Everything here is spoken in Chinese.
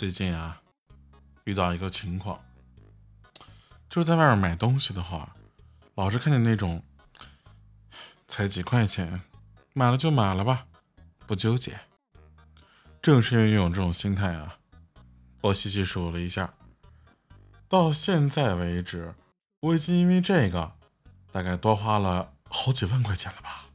最近啊遇到一个情况，就是在外面买东西的话，老是看见那种才几块钱买了就买了吧，不纠结。正是因为有这种心态啊，我细细数了一下，到现在为止我已经因为这个大概多花了好几万块钱了吧。